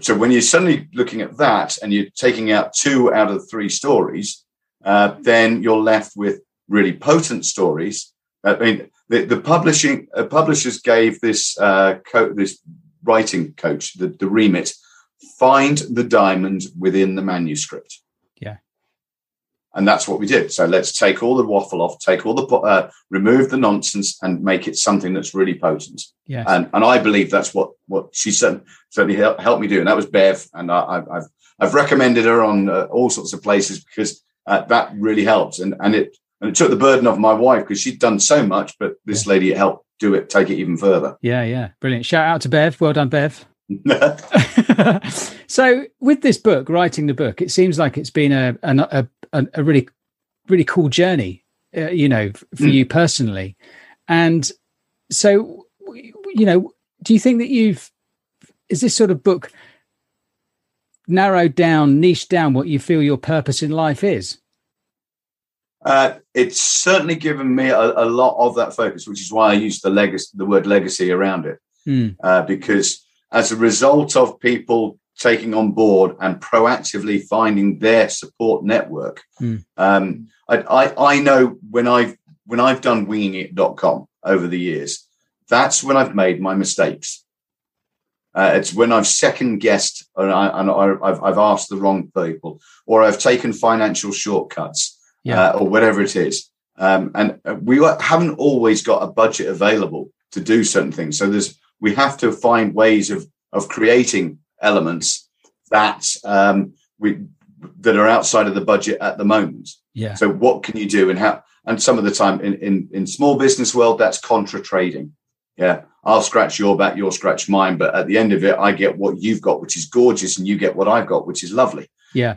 So when you're suddenly looking at that and you're taking out two out of three stories, then you're left with really potent stories. I mean, the publishers gave this writing coach the remit: find the diamond within the manuscript. Yeah, and that's what we did. So let's take all the waffle off, take all the remove the nonsense, and make it something that's really potent. Yeah, and I believe that's what she certainly helped me do, and that was Bev, and I've recommended her on all sorts of places because that really helps, and it took the burden off my wife because she'd done so much, but this lady helped do it, take it even further. Yeah. Brilliant. Shout out to Bev. Well done, Bev. So with this book, writing the book, it seems like it's been a really, really cool journey, for you personally. And so, do you think that is this sort of book narrowed down, niched down what you feel your purpose in life is? It's certainly given me a lot of that focus, which is why I use the word legacy around it, because as a result of people taking on board and proactively finding their support network, I know when I've done wingingit.com over the years, that's when I've made my mistakes. It's when I've second guessed and I've asked the wrong people, or I've taken financial shortcuts. Yeah. Or whatever it is. And we haven't always got a budget available to do certain things. So we have to find ways of creating elements that are outside of the budget at the moment. Yeah. So what can you do, and how? And some of the time in small business world, that's contra trading. Yeah. I'll scratch your back, you'll scratch mine. But at the end of it, I get what you've got, which is gorgeous, and you get what I've got, which is lovely. Yeah.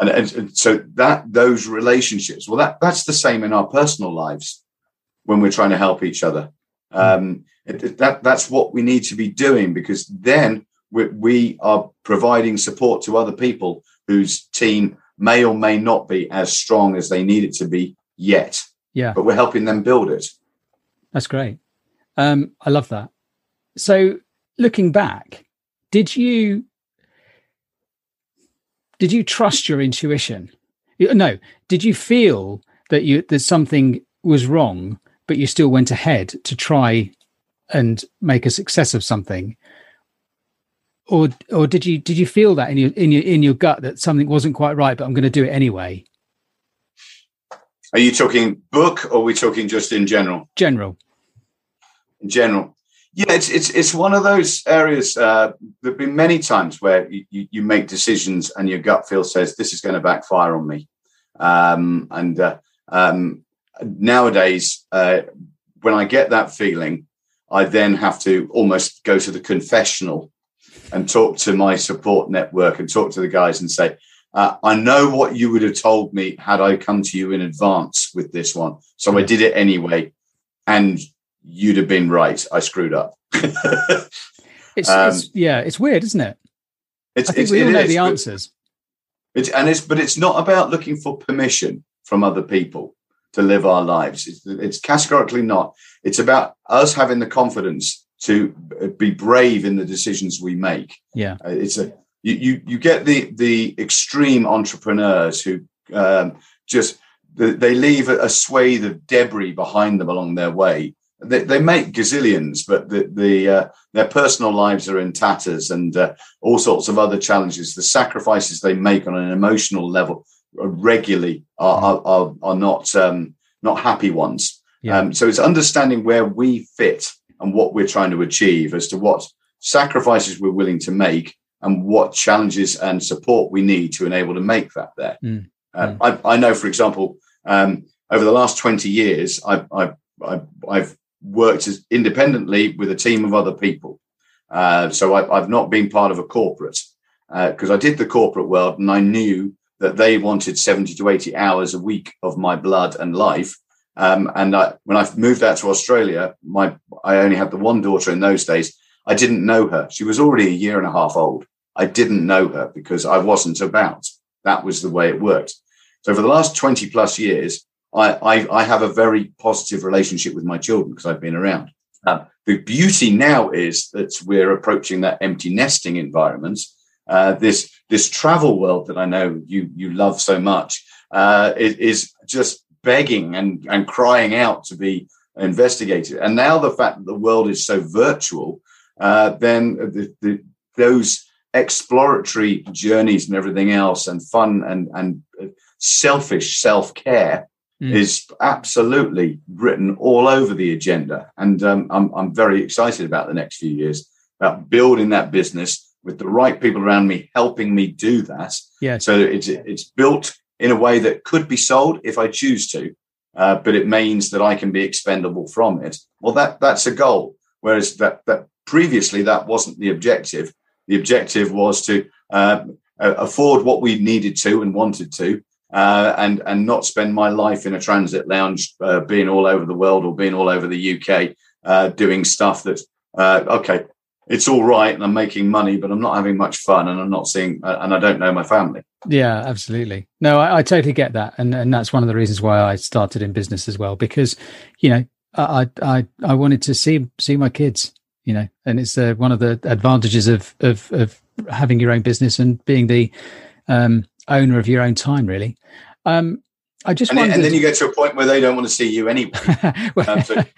And so those relationships, that's the same in our personal lives when we're trying to help each other. That's what we need to be doing, because then we are providing support to other people whose team may or may not be as strong as they need it to be yet. Yeah. But we're helping them build it. That's great. I love that. So looking back, did you trust your intuition? No. Did you feel that something was wrong, but you still went ahead to try and make a success of something? Or did you feel that in your gut that something wasn't quite right, but I'm going to do it anyway? Are you talking book, or are we talking just in general? General. Yeah, it's one of those areas. There've been many times where you make decisions and your gut feel says this is going to backfire on me. Nowadays, when I get that feeling, I then have to almost go to the confessional and talk to my support network and talk to the guys and say, I know what you would have told me had I come to you in advance with this one. So I did it anyway, and you'd have been right. I screwed up. It's weird, isn't it? I think we all know the answers. But it's not about looking for permission from other people to live our lives. It's categorically not. It's about us having the confidence to be brave in the decisions we make. Yeah. You get the extreme entrepreneurs who they leave a swathe of debris behind them along their way. They make gazillions, but their personal lives are in tatters, and all sorts of other challenges. The sacrifices they make on an emotional level regularly are not not happy ones. Yeah. So it's understanding where we fit and what we're trying to achieve as to what sacrifices we're willing to make and what challenges and support we need to enable to make that there. Mm. I know, for example, over the last 20 years, I've worked independently with a team of other people. So I've not been part of a corporate because I did the corporate world and I knew that they wanted 70 to 80 hours a week of my blood and life. When I moved out to Australia, I only had the one daughter in those days. I didn't know her. She was already a year and a half old. I didn't know her because I wasn't about. That was the way it worked. So for the last 20 plus years, I have a very positive relationship with my children because I've been around. The beauty now is that we're approaching that empty nesting environment. This travel world that I know you love so much is just begging and crying out to be investigated. And now the fact that the world is so virtual, then those exploratory journeys and everything else and fun and selfish self-care is absolutely written all over the agenda. And I'm very excited about the next few years, about building that business with the right people around me, helping me do that. Yeah. So it's built in a way that could be sold if I choose to, but it means that I can be expendable from it. Well, that's a goal. Whereas that previously, that wasn't the objective. The objective was to afford what we needed to and wanted to, and not spend my life in a transit lounge, being all over the world or being all over the UK, doing stuff that, okay, it's all right and I'm making money, but I'm not having much fun and I'm not seeing, and I don't know my family. Yeah, absolutely. No, I totally get that. And that's one of the reasons why I started in business as well, because, you know, I wanted to see my kids, you know, and it's one of the advantages of having your own business and being the, owner of your own time, really. I just wondered... and then you get to a point where they don't want to see you anyway. But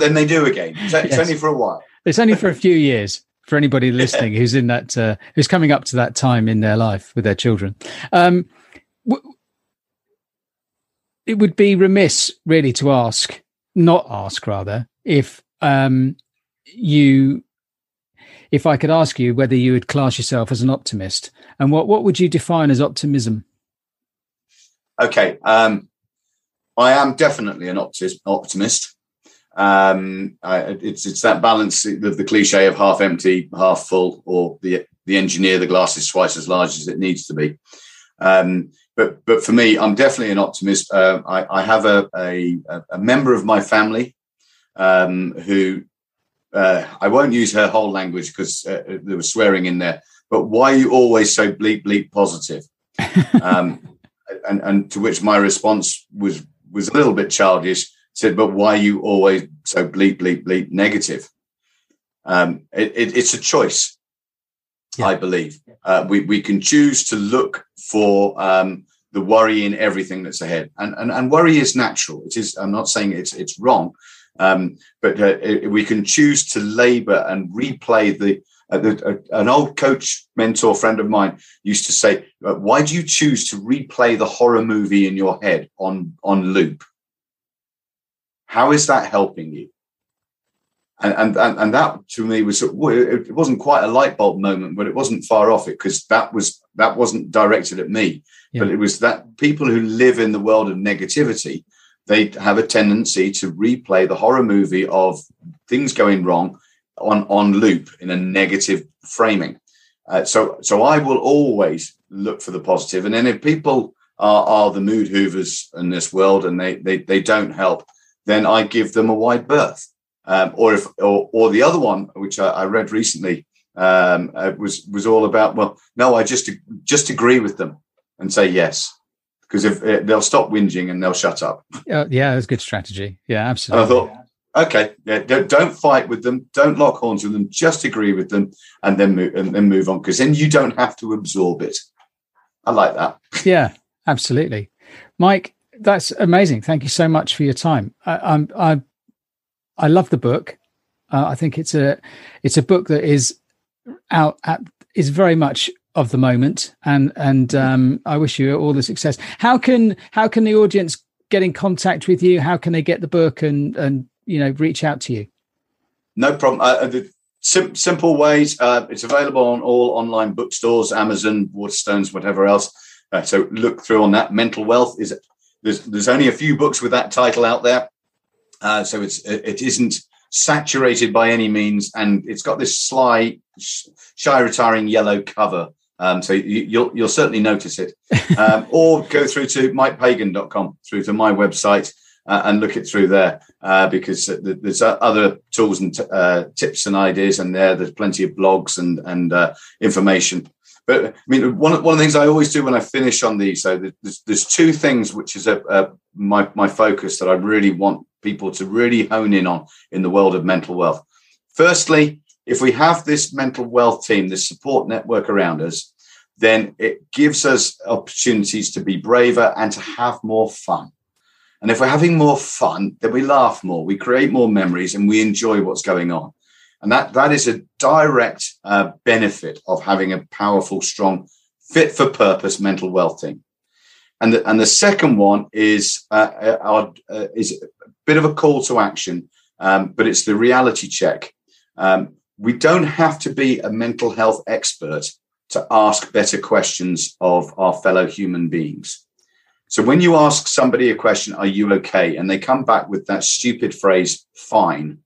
then they do again. It's only for a while. It's only for a few years. For anybody listening who's in that, who's coming up to that time in their life with their children, it would be remiss, really, to ask, if you. If I could ask you whether you would class yourself as an optimist, and what would you define as optimism? Okay. I am definitely an optimist. It's that balance of the cliche of half empty, half full, or the engineer, the glass is twice as large as it needs to be. But for me, I'm definitely an optimist. I have a member of my family who... I won't use her whole language because there was swearing in there, but why are you always so bleep positive? And to which my response was a little bit childish, said, but why are you always so bleep negative? It's a choice, yeah. I believe. We can choose to look for the worry in everything that's ahead. And worry is natural. It is. I'm not saying it's wrong. But we can choose to labour and replay an old coach, mentor, friend of mine used to say, why do you choose to replay the horror movie in your head on loop? How is that helping you? And that to me was, it wasn't quite a light bulb moment, but it wasn't far off it because that wasn't directed at me. Yeah. But it was that people who live in the world of negativity, they have a tendency to replay the horror movie of things going wrong on loop in a negative framing. So I will always look for the positive. And then if people are the mood hoovers in this world and they don't help, then I give them a wide berth. Or the other one, which I read recently, was all about, well, no, I just agree with them and say yes. Because if they'll stop whinging and they'll shut up. Yeah, that's a good strategy. Yeah, absolutely. And I thought, okay, yeah, don't fight with them, don't lock horns with them, just agree with them, and then move on. Because then you don't have to absorb it. I like that. Yeah, absolutely, Mike. That's amazing. Thank you so much for your time. I love the book. I think it's a book that is is very much of the moment, and I wish you all the success. How can the audience get in contact with you? How can they get the book and you know, reach out to you? No problem. Simple ways. It's available on all online bookstores, Amazon, Waterstones, whatever else. So look through on that. Mental Wealth is there's only a few books with that title out there, so it isn't saturated by any means, and it's got this sly, shy, retiring yellow cover. So you'll certainly notice it. Or go through to MikePagan.com, through to my website, and look it through there, because there's other tools and tips and ideas in there. There's plenty of blogs and information. But I mean, one of the things I always do when I finish on these, so there's two things which is my focus that I really want people to really hone in on in the world of mental wealth. Firstly, if we have this mental wealth team, this support network around us, then it gives us opportunities to be braver and to have more fun. And if we're having more fun, then we laugh more, we create more memories, and we enjoy what's going on. And that is a direct benefit of having a powerful, strong, fit-for-purpose mental wealth team. And the second one is a bit of a call to action, but it's the reality check. We don't have to be a mental health expert to ask better questions of our fellow human beings. So when you ask somebody a question, are you okay? And they come back with that stupid phrase, fine.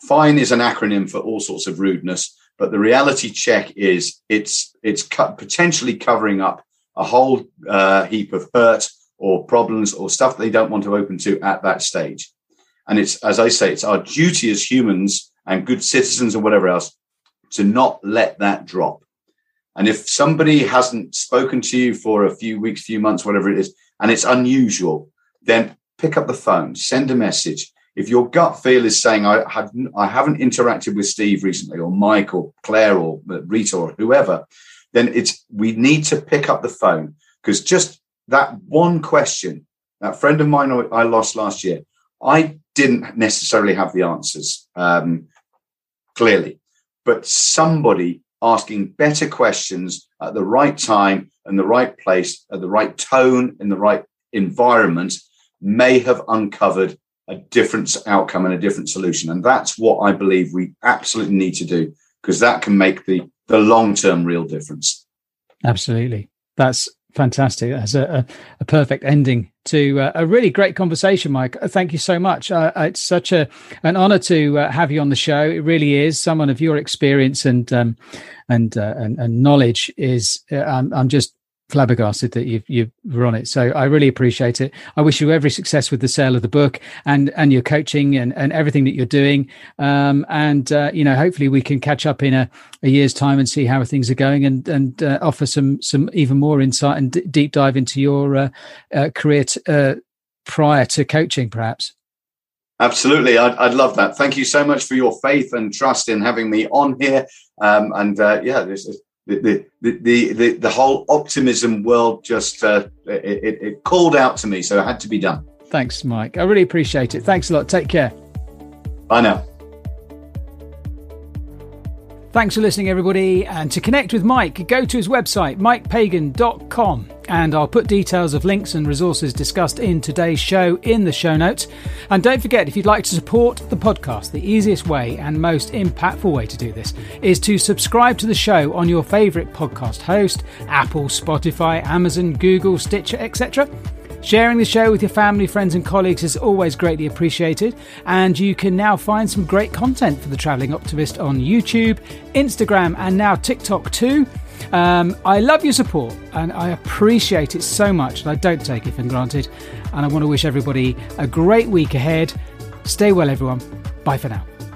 Fine is an acronym for all sorts of rudeness, but the reality check is it's potentially covering up a whole heap of hurt or problems or stuff they don't want to open to at that stage. And it's, as I say, it's our duty as humans and good citizens and whatever else to not let that drop. And if somebody hasn't spoken to you for a few weeks, few months, whatever it is, and it's unusual, then pick up the phone, send a message. If your gut feel is saying, I haven't interacted with Steve recently, or Mike or Claire or Rita or whoever, then we need to pick up the phone, because just that one question, that friend of mine I lost last year, I didn't necessarily have the answers, clearly, but somebody asking better questions at the right time and the right place, at the right tone, in the right environment, may have uncovered a different outcome and a different solution. And that's what I believe we absolutely need to do, because that can make the long-term real difference. Absolutely. That's fantastic. That's a perfect ending to a really great conversation, Mike. Thank you so much. It's such an honor to have you on the show. It really is. Someone of your experience and knowledge is, I'm just flabbergasted that you were on it. So I really appreciate it. I wish you every success with the sale of the book and your coaching and everything that you're doing. Hopefully we can catch up in a year's time and see how things are going and offer some even more insight and deep dive into your career prior to coaching, perhaps. Absolutely. I'd love that. Thank you so much for your faith and trust in having me on here. This is the whole optimism world just it called out to me, so it had to be done. Thanks, Mike. I really appreciate it. Thanks a lot. Take care. Bye now. Thanks for listening, everybody. And to connect with Mike, go to his website, MikePagan.com. And I'll put details of links and resources discussed in today's show in the show notes. And don't forget, if you'd like to support the podcast, the easiest way and most impactful way to do this is to subscribe to the show on your favourite podcast host, Apple, Spotify, Amazon, Google, Stitcher, etc. Sharing the show with your family, friends and colleagues is always greatly appreciated, and you can now find some great content for the Travelling Optimist on YouTube, Instagram and now TikTok too. I love your support and I appreciate it so much, and I don't take it for granted, and I want to wish everybody a great week ahead. Stay well, everyone. Bye for now.